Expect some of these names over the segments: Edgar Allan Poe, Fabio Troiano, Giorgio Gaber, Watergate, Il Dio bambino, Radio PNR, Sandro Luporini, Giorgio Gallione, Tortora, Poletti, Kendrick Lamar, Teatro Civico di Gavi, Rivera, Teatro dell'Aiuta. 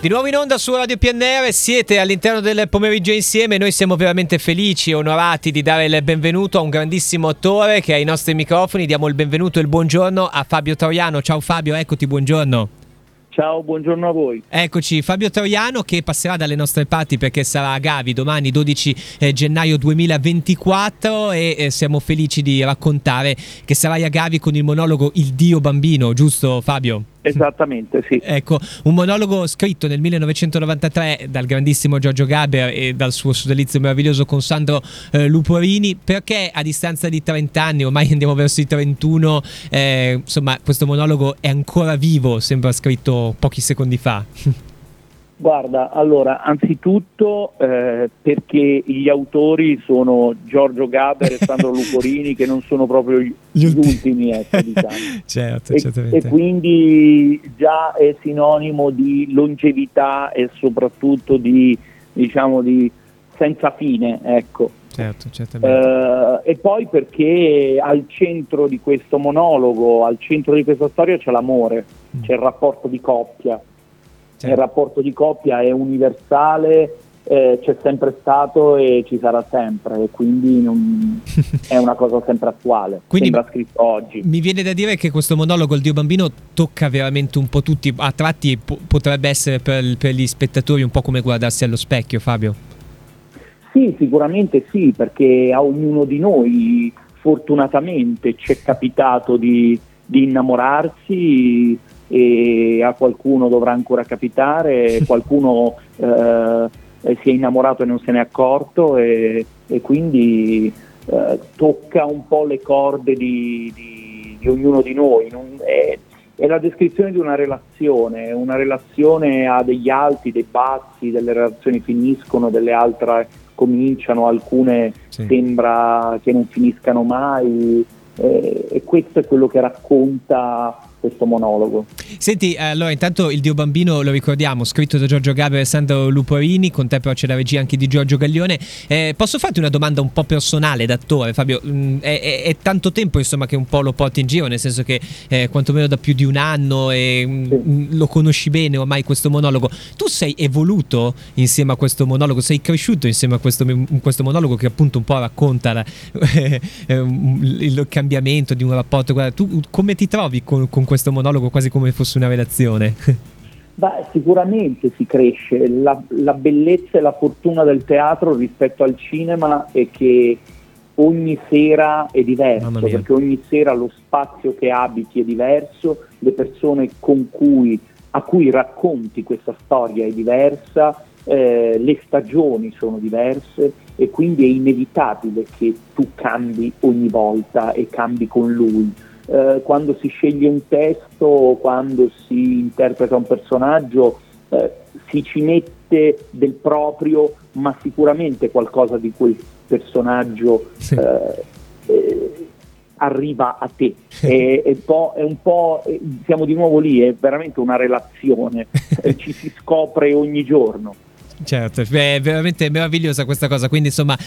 Di nuovo in onda su Radio PNR, siete all'interno del pomeriggio insieme. Noi siamo veramente felici e onorati di dare il benvenuto a un grandissimo attore che è ai nostri microfoni. Diamo il benvenuto e il buongiorno a Fabio Troiano. Ciao Fabio, eccoti, buongiorno. Ciao, buongiorno a voi. Eccoci, Fabio Troiano che passerà dalle nostre parti perché sarà a Gavi domani 12 gennaio 2024 e siamo felici di raccontare che sarai a Gavi con il monologo Il Dio Bambino, giusto Fabio? Esattamente, sì. Ecco, un monologo scritto nel 1993 dal grandissimo Giorgio Gaber e dal suo sodalizio meraviglioso con Sandro Luporini. Perché a distanza di 30 anni, ormai andiamo verso i 31, insomma questo monologo è ancora vivo, sembra scritto pochi secondi fa? Guarda, allora, anzitutto perché gli autori sono Giorgio Gaber e Sandro Luporini, che non sono proprio gli ultimi, diciamo. Certo, e quindi già è sinonimo di longevità e soprattutto di, diciamo, di senza fine, ecco. Certo, certamente. E poi perché al centro di questo monologo, al centro di questa storia c'è l'amore, c'è il rapporto di coppia. Certo. Il rapporto di coppia è universale, c'è sempre stato e ci sarà sempre, e quindi è una cosa sempre attuale, quindi sembra scritto oggi. Mi viene da dire che questo monologo Il Dio Bambino tocca veramente un po' tutti, a tratti potrebbe essere per gli spettatori un po' come guardarsi allo specchio, Fabio. Sì, sicuramente sì, perché a ognuno di noi fortunatamente ci è capitato di innamorarsi, e a qualcuno dovrà ancora capitare, qualcuno si è innamorato e non se n'è accorto, e quindi tocca un po' le corde di ognuno di noi. È la descrizione di una relazione ha degli alti, dei bassi, delle relazioni finiscono, delle altre cominciano, alcune sì. Sembra che non finiscano mai, e questo è quello che racconta questo monologo. Senti, allora intanto Il Dio Bambino lo ricordiamo, scritto da Giorgio Gaber e Sandro Luporini, con te però c'è la regia anche di Giorgio Gallione. Posso farti una domanda un po' personale d'attore, Fabio? È tanto tempo insomma che un po' lo porti in giro, nel senso che quantomeno da più di un anno lo conosci bene ormai questo monologo. Tu sei evoluto insieme a questo monologo, sei cresciuto insieme a questo monologo che appunto un po' racconta il cambiamento di un rapporto. Guarda, tu come ti trovi con questo monologo, quasi come fosse una relazione? Beh, sicuramente si cresce. La bellezza e la fortuna del teatro rispetto al cinema è che ogni sera è diverso, perché ogni sera lo spazio che abiti è diverso, le persone a cui racconti questa storia è diversa, le stagioni sono diverse, e quindi è inevitabile che tu cambi ogni volta e cambi con lui. Quando si sceglie un testo, quando si interpreta un personaggio, si ci mette del proprio, ma sicuramente qualcosa di quel personaggio sì. Arriva a te. È un po' siamo di nuovo lì, è veramente una relazione, ci si scopre ogni giorno. Certo, è veramente meravigliosa questa cosa, quindi insomma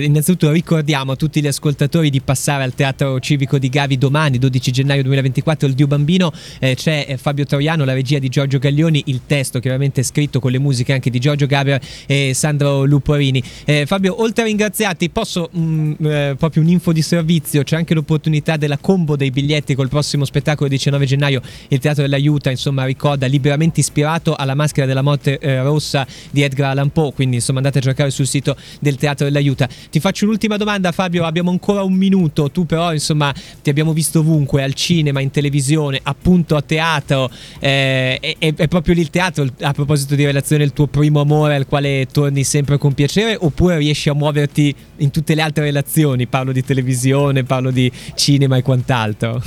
innanzitutto ricordiamo a tutti gli ascoltatori di passare al Teatro Civico di Gavi domani 12 gennaio 2024 Il Dio Bambino. C'è Fabio Troiano, la regia di Giorgio Gallioni, il testo chiaramente scritto con le musiche anche di Giorgio Gaber e Sandro Luporini. Fabio, oltre a ringraziarti posso proprio un'info di servizio, c'è anche l'opportunità della combo dei biglietti col prossimo spettacolo 19 gennaio, il Teatro dell'Aiuta, insomma ricorda, liberamente ispirato alla Maschera della Morte Rossa di Edgar Allan Poe, quindi insomma andate a cercare sul sito del Teatro dell'Aiuta. Ti faccio un'ultima domanda Fabio, abbiamo ancora un minuto, tu però insomma ti abbiamo visto ovunque, al cinema, in televisione, appunto a teatro, è proprio lì il teatro, a proposito di relazione, il tuo primo amore al quale torni sempre con piacere, oppure riesci a muoverti in tutte le altre relazioni? Parlo di televisione, parlo di cinema e quant'altro.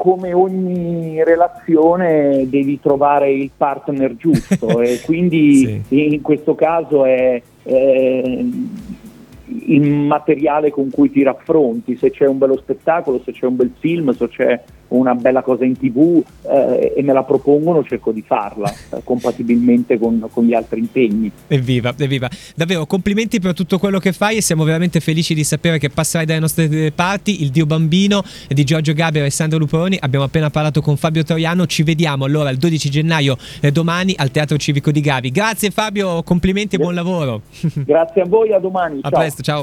Come ogni relazione devi trovare il partner giusto e quindi sì. In questo caso è il materiale con cui ti raffronti, se c'è un bello spettacolo, se c'è un bel film, se c'è una bella cosa in TV e me la propongono, cerco di farla compatibilmente con gli altri impegni. Evviva, davvero complimenti per tutto quello che fai e siamo veramente felici di sapere che passerai dalle nostre parti. Il Dio Bambino di Giorgio Gaber e Sandro Luporini, abbiamo appena parlato con Fabio Troiano. Ci vediamo allora il 12 gennaio domani al Teatro Civico di Gavi. Grazie Fabio, complimenti e buon lavoro. Grazie a voi, a domani, a presto, ciao.